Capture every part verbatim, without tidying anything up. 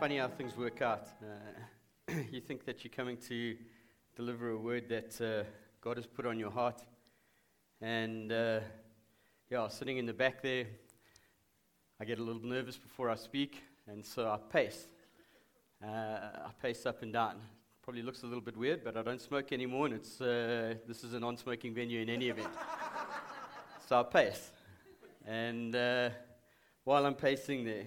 funny how things work out. Uh, you think that you're coming to deliver a word that uh, God has put on your heart. And uh, yeah, sitting in the back there, I get a little nervous before I speak, and so I pace. Uh, I pace up and down. Probably looks a little bit weird, but I don't smoke anymore, and it's uh, this is a non-smoking venue in any event. So I pace. And uh, while I'm pacing there,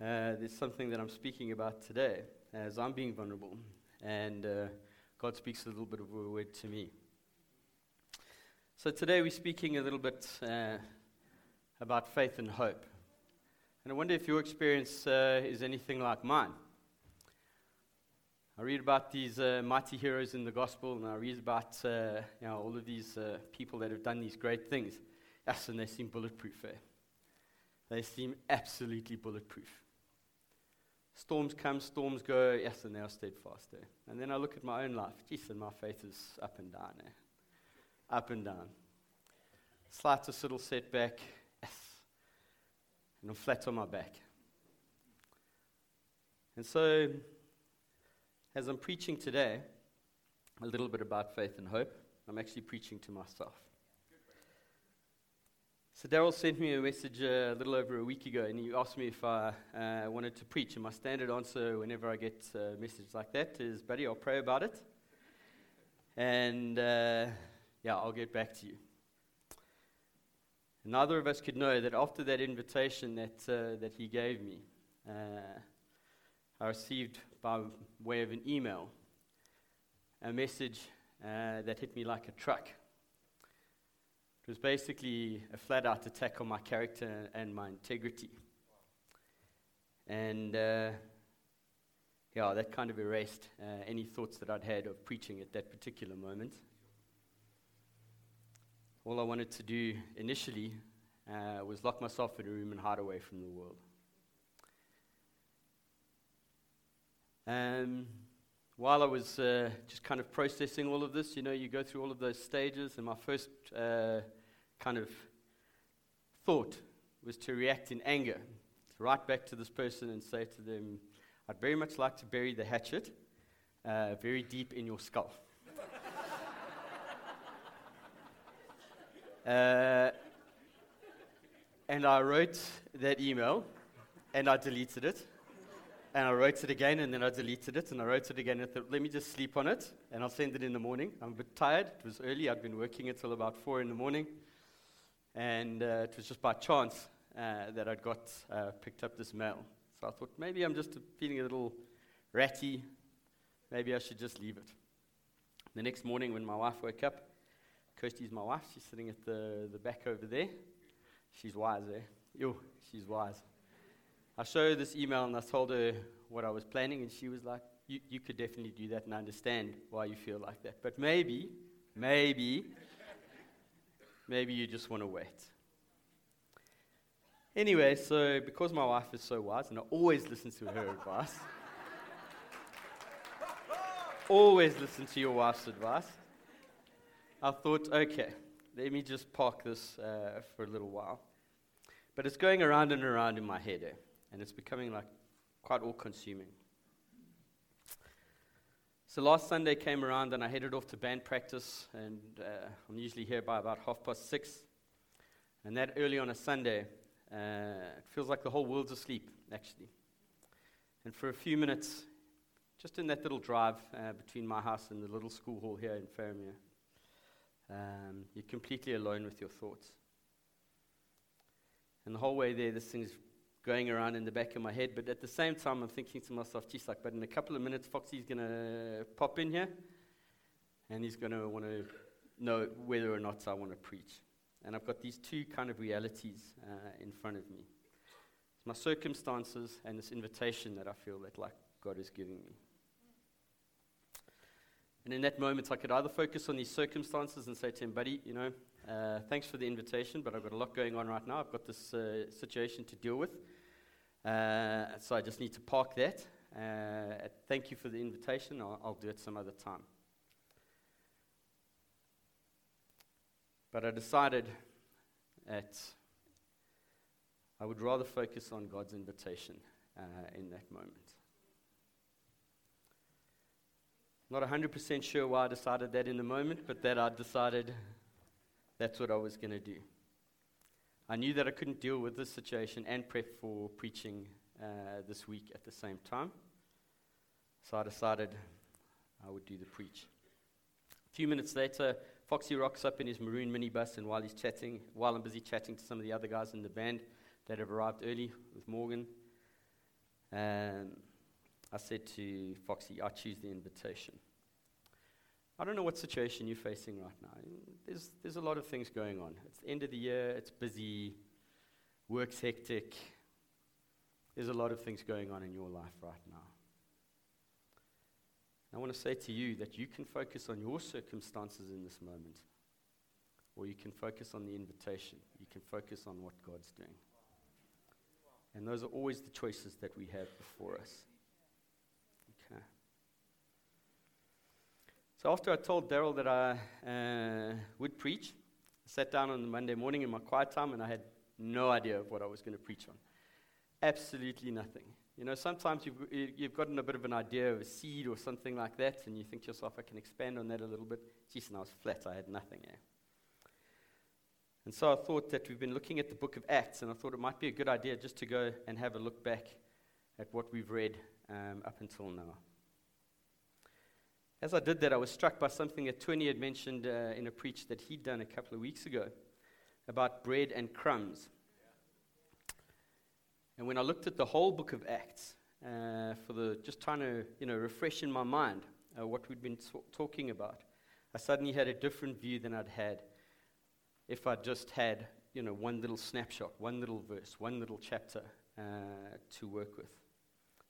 uh, there's something that I'm speaking about today, as I'm being vulnerable, and uh, God speaks a little bit of a word to me. So today we're speaking a little bit uh, about faith and hope. And I wonder if your experience uh, is anything like mine. I read about these uh, mighty heroes in the gospel, and I read about uh, you know, all of these uh, people that have done these great things. Yes, and they seem bulletproof, eh? They seem absolutely bulletproof. Storms come, storms go, yes, and they are steadfast, eh? And then I look at my own life. Jeez, and my faith is up and down, eh? Up and down. Slightest little setback, yes, and I'm flat on my back. And so, as I'm preaching today, a little bit about faith and hope, I'm actually preaching to myself. So Daryl sent me a message uh, a little over a week ago, and he asked me if I uh, wanted to preach. And my standard answer whenever I get a message like that is, buddy, I'll pray about it. And uh, yeah, I'll get back to you. And neither of us could know that after that invitation that, uh, that he gave me, uh, I received by way of an email a message uh, that hit me like a truck. It was basically a flat-out attack on my character and my integrity. And uh, yeah, that kind of erased uh, any thoughts that I'd had of preaching at that particular moment. All I wanted to do initially uh, was lock myself in a room and hide away from the world. Um, while I was uh, just kind of processing all of this, you know, you go through all of those stages, and my first uh, kind of thought was to react in anger, to write back to this person and say to them, I'd very much like to bury the hatchet uh, very deep in your skull. uh, and I wrote that email, and I deleted it. And I wrote it again, and then I deleted it, and I wrote it again, and I thought, let me just sleep on it, and I'll send it in the morning. I'm a bit tired. It was early. I'd been working until about four in the morning, and uh, it was just by chance uh, that I'd got uh, picked up this mail. So I thought, maybe I'm just feeling a little ratty. Maybe I should just leave it. The next morning when my wife woke up, Kirsty's my wife. She's sitting at the, the back over there. She's wise, eh? Yo, she's wise. I showed her this email, and I told her what I was planning, and she was like, you, you could definitely do that, and I understand why you feel like that. But maybe, maybe, maybe you just want to wait. Anyway, so because my wife is so wise, and I always listen to her advice, always listen to your wife's advice, I thought, okay, let me just park this uh, for a little while. But it's going around and around in my head, eh? And it's becoming like quite all-consuming. So last Sunday came around, and I headed off to band practice, and uh, I'm usually here by about half past six. And that early on a Sunday, uh, it feels like the whole world's asleep, actually. And for a few minutes, just in that little drive uh, between my house and the little school hall here in Faramir, um, you're completely alone with your thoughts. And the whole way there, this thing's going around in the back of my head. But at the same time, I'm thinking to myself, geez, like, but in a couple of minutes, Foxy's going to pop in here. And he's going to want to know whether or not I want to preach. And I've got these two kind of realities uh, in front of me. It's my circumstances and this invitation that I feel that, like, God is giving me. And in that moment, I could either focus on these circumstances and say to him, buddy, you know, Uh, thanks for the invitation, but I've got a lot going on right now. I've got this uh, situation to deal with, uh, so I just need to park that. Uh, thank you for the invitation. I'll, I'll do it some other time. But I decided that I would rather focus on God's invitation uh, in that moment. Not one hundred percent sure why I decided that in the moment, but that I decided that's what I was going to do. I knew that I couldn't deal with this situation and prep for preaching uh, this week at the same time. So I decided I would do the preach. A few minutes later, Foxy rocks up in his maroon minibus, and while he's chatting, while I'm busy chatting to some of the other guys in the band that have arrived early with Morgan, um, I said to Foxy, I choose the invitation. I don't know what situation you're facing right now. There's there's a lot of things going on. It's the end of the year, it's busy, work's hectic. There's a lot of things going on in your life right now. I want to say to you that you can focus on your circumstances in this moment, or you can focus on the invitation. You can focus on what God's doing. And those are always the choices that we have before us. Okay. So after I told Daryl that I uh, would preach, I sat down on the Monday morning in my quiet time, and I had no idea of what I was going to preach on. Absolutely nothing. You know, sometimes you've you've gotten a bit of an idea of a seed or something like that, and you think to yourself, I can expand on that a little bit. Jeez, and I was flat. I had nothing here. And so I thought that we've been looking at the book of Acts, and I thought it might be a good idea just to go and have a look back at what we've read um, up until now. As I did that, I was struck by something that Tony had mentioned uh, in a preach that he'd done a couple of weeks ago about bread and crumbs. And when I looked at the whole book of Acts, uh, for the just trying to you know refresh in my mind uh, what we'd been t- talking about, I suddenly had a different view than I'd had if I just had you know one little snapshot, one little verse, one little chapter uh, to work with.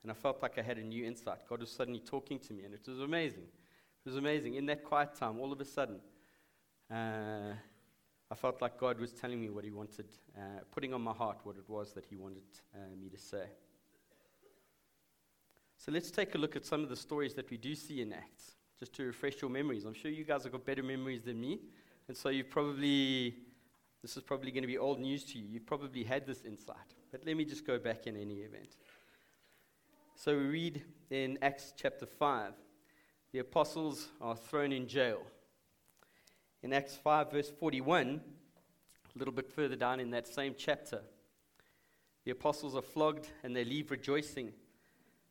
And I felt like I had a new insight. God was suddenly talking to me, and it was amazing. It was amazing. In that quiet time, all of a sudden, uh, I felt like God was telling me what he wanted, uh, putting on my heart what it was that he wanted uh, me to say. So let's take a look at some of the stories that we do see in Acts, just to refresh your memories. I'm sure you guys have got better memories than me, and so you've probably, this is probably going to be old news to you. You've probably had this insight, but let me just go back in any event. So we read in Acts chapter five, the apostles are thrown in jail. In Acts five, verse forty-one, a little bit further down in that same chapter, the apostles are flogged and they leave rejoicing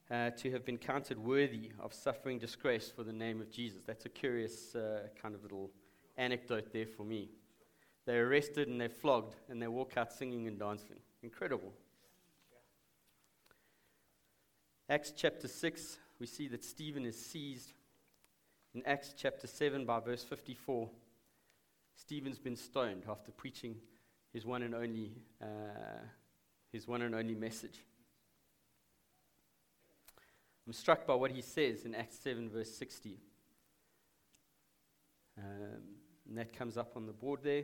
uh, to have been counted worthy of suffering disgrace for the name of Jesus. That's a curious uh, kind of little anecdote there for me. They're arrested and they're flogged and they walk out singing and dancing. Incredible. Acts chapter six, we see that Stephen is seized. In Acts chapter seven, by verse fifty-four, Stephen's been stoned after preaching his one and only uh, his one and only message. I'm struck by what he says in Acts seven, verse sixty. Um, and that comes up on the board there.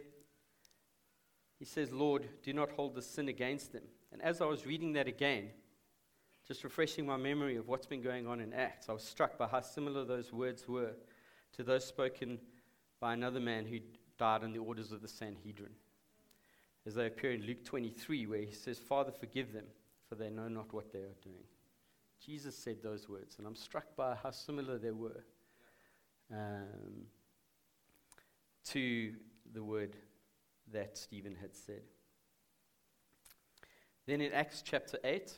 He says, Lord, do not hold this sin against them. And as I was reading that again, just refreshing my memory of what's been going on in Acts, I was struck by how similar those words were to those spoken by another man who died on the orders of the Sanhedrin, as they appear in Luke twenty-three, where he says, Father, forgive them, for they know not what they are doing. Jesus said those words, and I'm struck by how similar they were um, to the word that Stephen had said. Then in Acts chapter eight,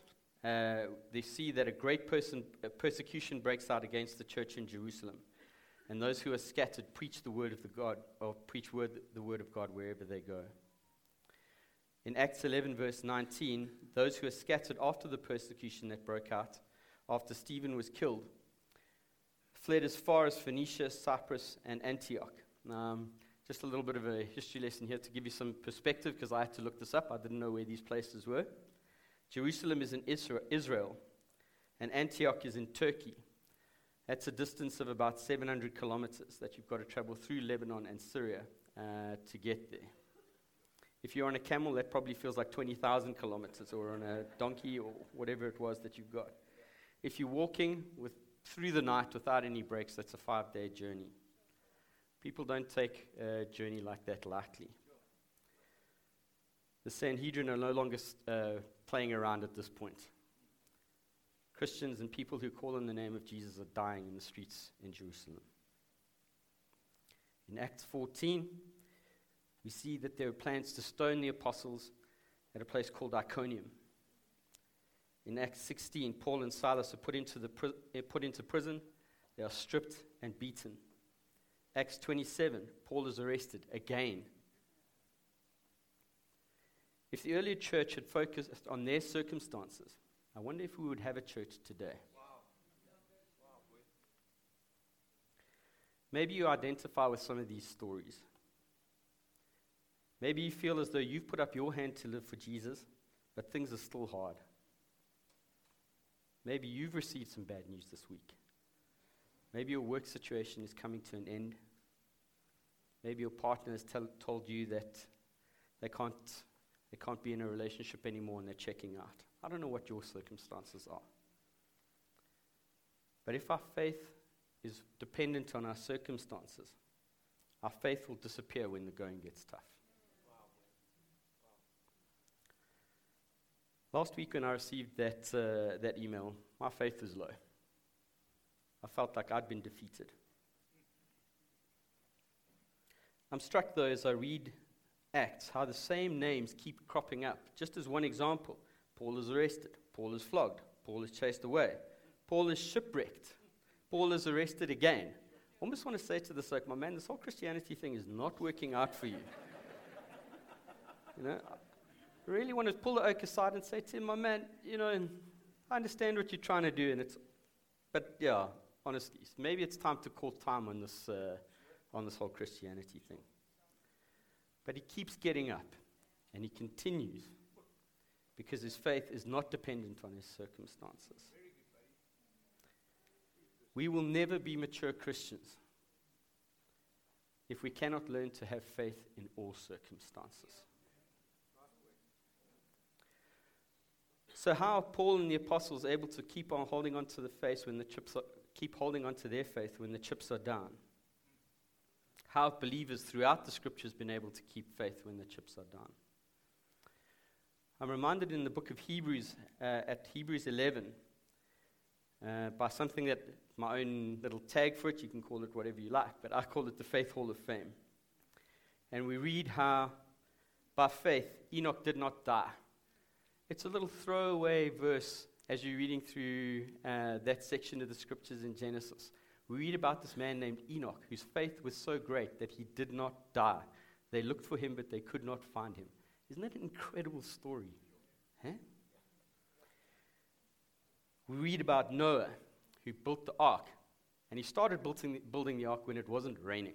Uh, they see that a great person, uh, persecution breaks out against the church in Jerusalem, and those who are scattered preach the word of the God, or preach word, the word of God wherever they go. In Acts eleven, verse nineteen, those who are scattered after the persecution that broke out, after Stephen was killed, fled as far as Phoenicia, Cyprus, and Antioch. Um, just a little bit of a history lesson here to give you some perspective, because I had to look this up. I didn't know where these places were. Jerusalem is in Israel, and Antioch is in Turkey. That's a distance of about seven hundred kilometers that you've got to travel through Lebanon and Syria uh, to get there. If you're on a camel, that probably feels like twenty thousand kilometers, or on a donkey, or whatever it was that you've got. If you're walking with, through the night without any breaks, that's a five-day journey. People don't take a journey like that lightly. The Sanhedrin are no longer uh, playing around at this point. Christians and people who call on the name of Jesus are dying in the streets in Jerusalem. In Acts fourteen, we see that there were plans to stone the apostles at a place called Iconium. In Acts sixteen, Paul and Silas are put into, the pri- put into prison. They are stripped and beaten. Acts twenty-seven, Paul is arrested again. If the earlier church had focused on their circumstances, I wonder if we would have a church today. Wow. Maybe you identify with some of these stories. Maybe you feel as though you've put up your hand to live for Jesus, but things are still hard. Maybe you've received some bad news this week. Maybe your work situation is coming to an end. Maybe your partner has tell, told you that they can't, they can't be in a relationship anymore and they're checking out. I don't know what your circumstances are. But if our faith is dependent on our circumstances, our faith will disappear when the going gets tough. Last week when I received that uh, that email, my faith was low. I felt like I'd been defeated. I'm struck, though, as I read Acts, how the same names keep cropping up. Just as one example, Paul is arrested, Paul is flogged, Paul is chased away, Paul is shipwrecked, Paul is arrested again. I almost want to say to this, like, my man, this whole Christianity thing is not working out for you. You know? I really want to pull the oak aside and say to him, my man, you know, I understand what you're trying to do, and it's, but yeah, honestly, maybe it's time to call time on this, uh, on this whole Christianity thing. But he keeps getting up, and he continues, because his faith is not dependent on his circumstances. We will never be mature Christians if we cannot learn to have faith in all circumstances. So how are Paul and the apostles able to keep on holding on to the faith when the chips are, keep holding on to their faith when the chips are down? How have believers throughout the scriptures been able to keep faith when the chips are down? I'm reminded in the book of Hebrews, uh, at Hebrews eleven, uh, by something that my own little tag for it, you can call it whatever you like, but I call it the Faith Hall of Fame. And we read how, by faith, Enoch did not die. It's a little throwaway verse as you're reading through uh, that section of the scriptures in Genesis. We read about this man named Enoch, whose faith was so great that he did not die. They looked for him, but they could not find him. Isn't that an incredible story? Huh? We read about Noah, who built the ark, and he started building the, building the ark when it wasn't raining.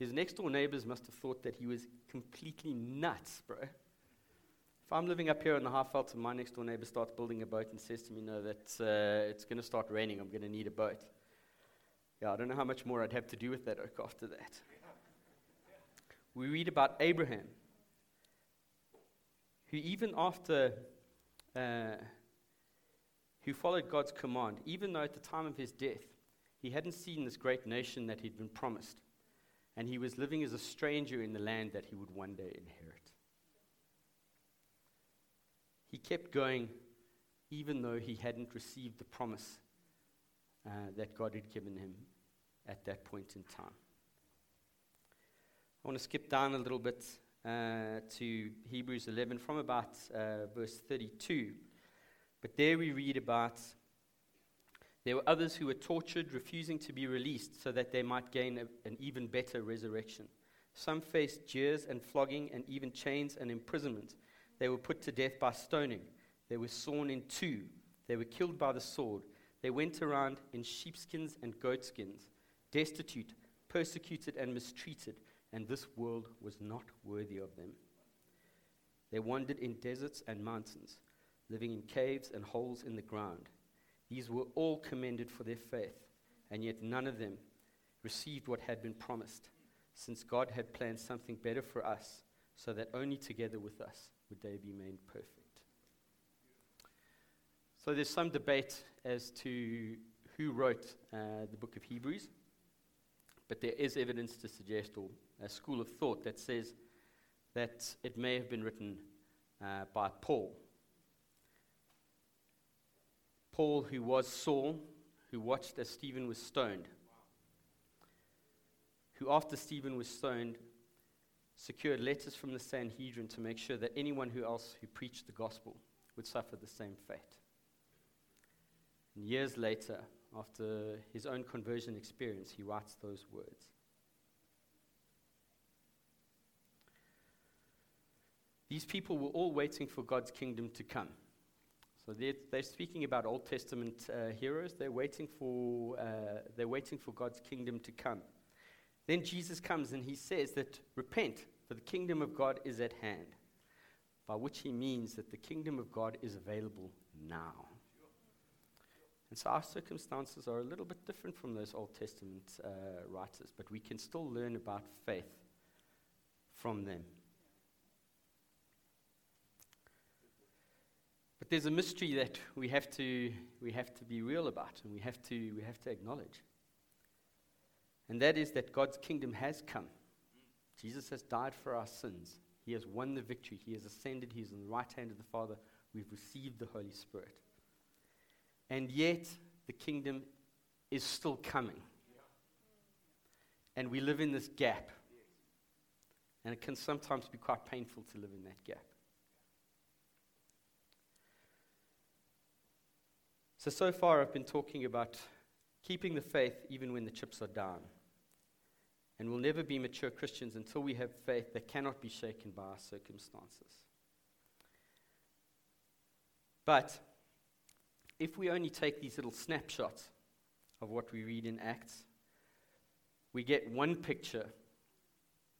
His next-door neighbors must have thought that he was completely nuts, bro. If I'm living up here in the Highveld and my next door neighbor starts building a boat and says to me, no, that uh, it's going to start raining, I'm going to need a boat. Yeah, I don't know how much more I'd have to do with that oak after that. We read about Abraham, who even after, uh, who followed God's command, even though at the time of his death, he hadn't seen this great nation that he'd been promised, and he was living as a stranger in the land that he would one day inherit. He kept going even though he hadn't received the promise uh, that God had given him at that point in time. I want to skip down a little bit uh, to Hebrews eleven from about uh, verse thirty-two. But there we read about, there were others who were tortured, refusing to be released so that they might gain a, an even better resurrection. Some faced jeers and flogging and even chains and imprisonment. They were put to death by stoning. They were sawn in two. They were killed by the sword. They went around in sheepskins and goatskins, destitute, persecuted, and mistreated, and this world was not worthy of them. They wandered in deserts and mountains, living in caves and holes in the ground. These were all commended for their faith, and yet none of them received what had been promised, since God had planned something better for us, so that only together with us would they be made perfect. So there's some debate as to who wrote uh, the book of Hebrews, but there is evidence to suggest, or a school of thought that says that it may have been written uh, by Paul. Paul, who was Saul, who watched as Stephen was stoned, who after Stephen was stoned, secured letters from the Sanhedrin to make sure that anyone who else who preached the gospel would suffer the same fate. And years later, after his own conversion experience, he writes those words. These people were all waiting for God's kingdom to come. So they're, they're speaking about Old Testament uh, heroes. They're waiting for uh, they're waiting for God's kingdom to come. Then Jesus comes and he says that, repent, for the kingdom of God is at hand, by which he means that the kingdom of God is available now. And so our circumstances are a little bit different from those Old Testament uh, writers, but we can still learn about faith from them. But there's a mystery that we have to we have to be real about, and we have to we have to acknowledge. And that is that God's kingdom has come. Jesus has died for our sins. He has won the victory. He has ascended. He is on the right hand of the Father. We've received the Holy Spirit. And yet, the kingdom is still coming. And we live in this gap. And it can sometimes be quite painful to live in that gap. So, so far I've been talking about keeping the faith even when the chips are down. And we'll never be mature Christians until we have faith that cannot be shaken by our circumstances. But if we only take these little snapshots of what we read in Acts, we get one picture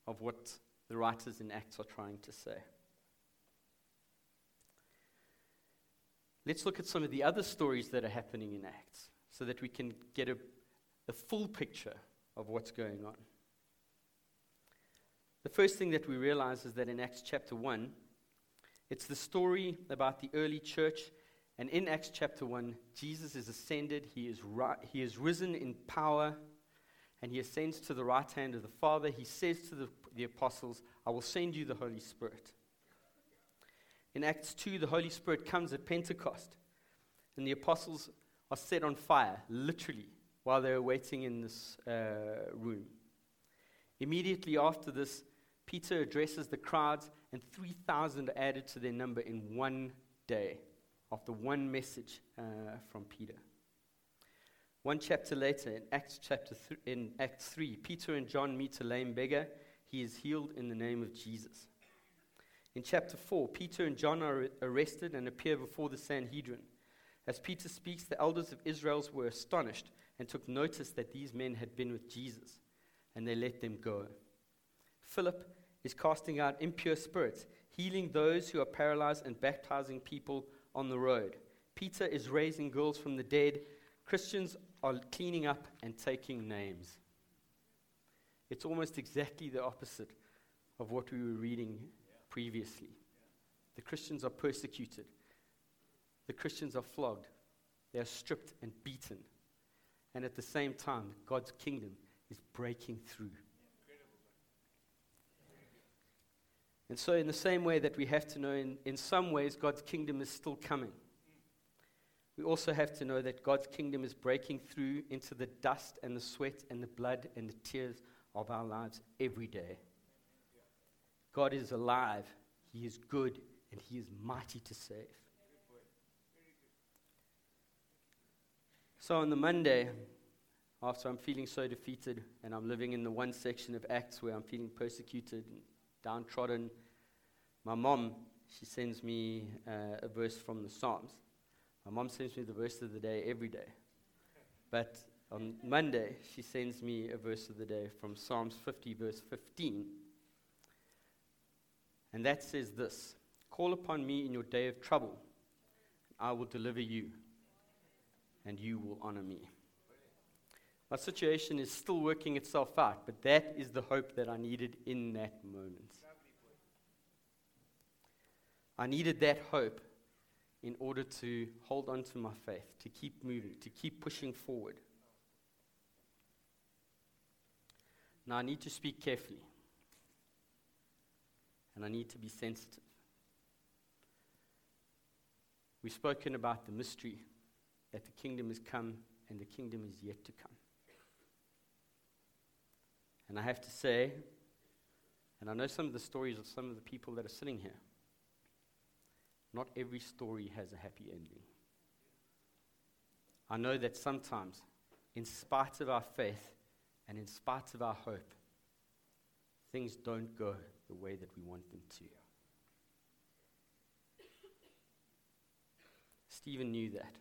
of what the writers in Acts are trying to say. Let's look at some of the other stories that are happening in Acts so that we can get a, a full picture of what's going on. The first thing that we realize is that in Acts chapter one, it's the story about the early church. And in Acts chapter one, Jesus is ascended, he is ri- he is risen in power, and he ascends to the right hand of the Father. He says to the, the apostles, I will send you the Holy Spirit. In Acts two, the Holy Spirit comes at Pentecost, and the apostles are set on fire, literally, while they're waiting in this uh, room. Immediately after this, Peter addresses the crowds, and three thousand are added to their number in one day, after one message uh, from Peter. One chapter later, in Acts chapter th- in Acts three, Peter and John meet a lame beggar. He is healed in the name of Jesus. In chapter four, Peter and John are arrested and appear before the Sanhedrin. As Peter speaks, the elders of Israel were astonished and took notice that these men had been with Jesus, and they let them go. Philip is casting out impure spirits, healing those who are paralyzed and baptizing people on the road. Peter is raising girls from the dead. Christians are cleaning up and taking names. It's almost exactly the opposite of what we were reading previously. The Christians are persecuted. The Christians are flogged. They are stripped and beaten. And at the same time, God's kingdom is breaking through. And so in the same way that we have to know in, in some ways God's kingdom is still coming, we also have to know that God's kingdom is breaking through into the dust and the sweat and the blood and the tears of our lives every day. God is alive, he is good, and he is mighty to save. So on the Monday, after I'm feeling so defeated and I'm living in the one section of Acts where I'm feeling persecuted and downtrodden, my mom, she sends me uh, a verse from the Psalms. My mom sends me the verse of the day every day. But on Monday, she sends me a verse of the day from Psalms fifty, verse fifteen. And that says this, call upon me in your day of trouble, and I will deliver you, and you will honor me. My situation is still working itself out, but that is the hope that I needed in that moment. I needed that hope in order to hold on to my faith, to keep moving, to keep pushing forward. Now I need to speak carefully, and I need to be sensitive. We've spoken about the mystery that the kingdom has come and the kingdom is yet to come. And I have to say, and I know some of the stories of some of the people that are sitting here, not every story has a happy ending. I know that sometimes, in spite of our faith and in spite of our hope, things don't go the way that we want them to. Stephen knew that.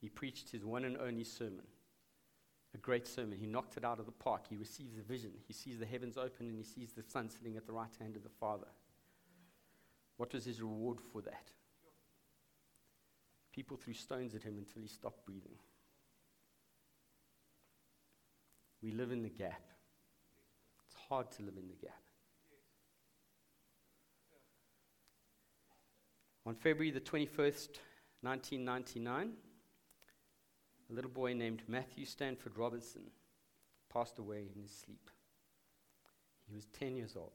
He preached his one and only sermon, a great sermon. He knocked it out of the park. He receives a vision. He sees the heavens open and he sees the Son sitting at the right hand of the Father. What was his reward for that? People threw stones at him until he stopped breathing. We live in the gap. It's hard to live in the gap. On February the twenty-first, nineteen ninety-nine, a little boy named Matthew Stanford Robinson passed away in his sleep. He was ten years old.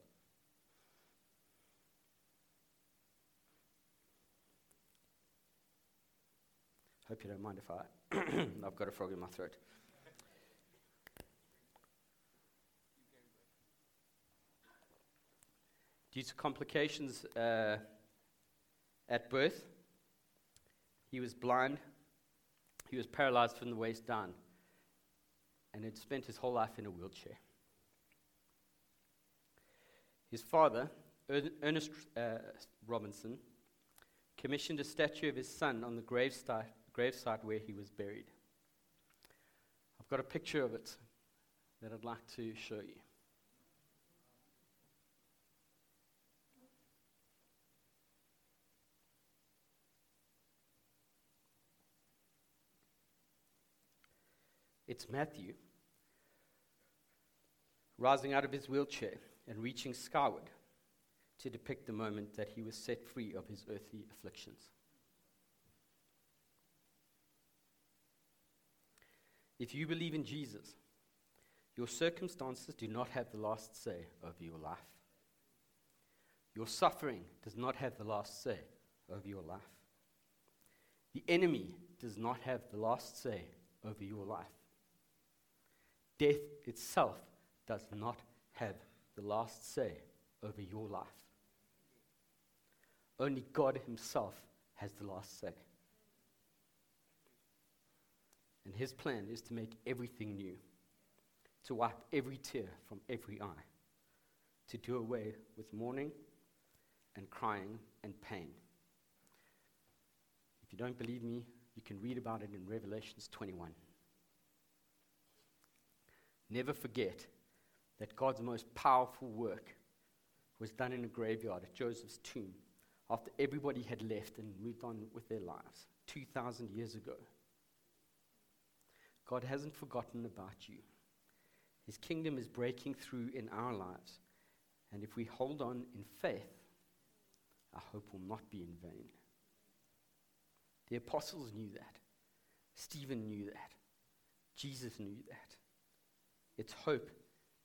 Hope you don't mind if I... I've got a frog in my throat. Due to complications uh, at birth, he was blind. He was paralyzed from the waist down and had spent his whole life in a wheelchair. His father, Ernest uh, Robinson, commissioned a statue of his son on the gravesite, gravesite where he was buried. I've got a picture of it that I'd like to show you. It's Matthew rising out of his wheelchair and reaching skyward to depict the moment that he was set free of his earthly afflictions. If you believe in Jesus, your circumstances do not have the last say over your life. Your suffering does not have the last say over your life. The enemy does not have the last say over your life. Death itself does not have the last say over your life. Only God himself has the last say. And his plan is to make everything new, to wipe every tear from every eye, to do away with mourning and crying and pain. If you don't believe me, you can read about it in Revelations twenty-one. Never forget that God's most powerful work was done in a graveyard at Joseph's tomb after everybody had left and moved on with their lives two thousand years ago. God hasn't forgotten about you. His kingdom is breaking through in our lives, and if we hold on in faith, our hope will not be in vain. The apostles knew that. Stephen knew that. Jesus knew that. It's hope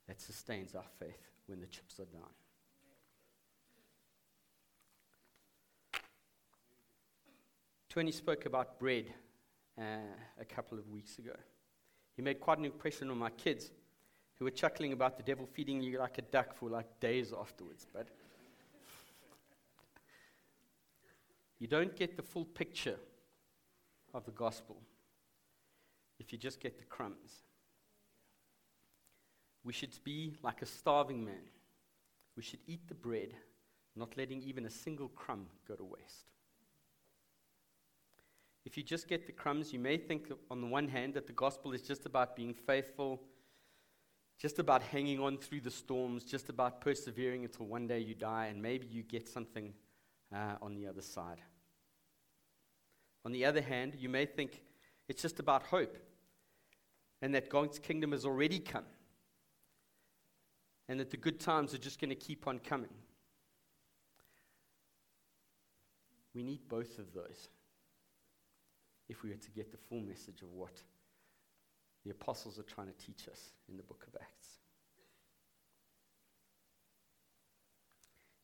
that sustains our faith when the chips are down. Tony spoke about bread uh, a couple of weeks ago. He made quite an impression on my kids, who were chuckling about the devil feeding you like a duck for like days afterwards. But you don't get the full picture of the gospel if you just get the crumbs. We should be like a starving man. We should eat the bread, not letting even a single crumb go to waste. If you just get the crumbs, you may think, on the one hand, that the gospel is just about being faithful, just about hanging on through the storms, just about persevering until one day you die, and maybe you get something uh, on the other side. On the other hand, you may think it's just about hope, and that God's kingdom has already come, and that the good times are just going to keep on coming. We need both of those if we are to get the full message of what the apostles are trying to teach us in the book of Acts.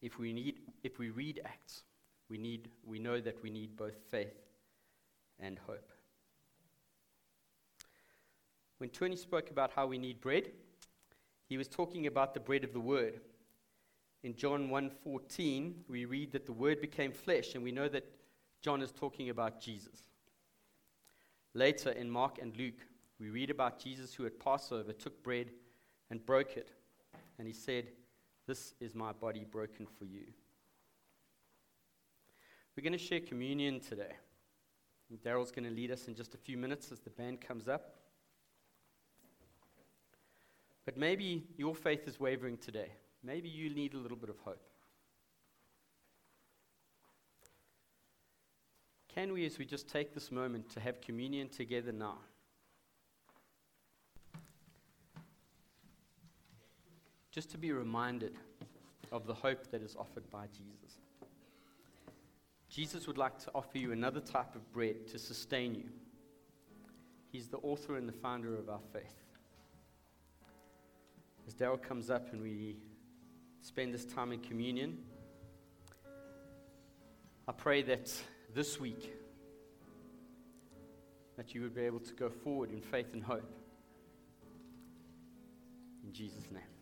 If we need, if we read Acts, we need, we know that we need both faith and hope. When Tony spoke about how we need bread, he was talking about the bread of the word. In John one fourteen, we read that the word became flesh, and we know that John is talking about Jesus. Later in Mark and Luke, we read about Jesus who at Passover took bread and broke it, and he said, "This is my body broken for you." We're going to share communion today. Daryl's going to lead us in just a few minutes as the band comes up. But maybe your faith is wavering today. Maybe you need a little bit of hope. Can we, as we just take this moment to have communion together now, just to be reminded of the hope that is offered by Jesus. Jesus would like to offer you another type of bread to sustain you. He's the author and the founder of our faith. As Daryl comes up and we spend this time in communion, I pray that this week that you would be able to go forward in faith and hope. In Jesus' name.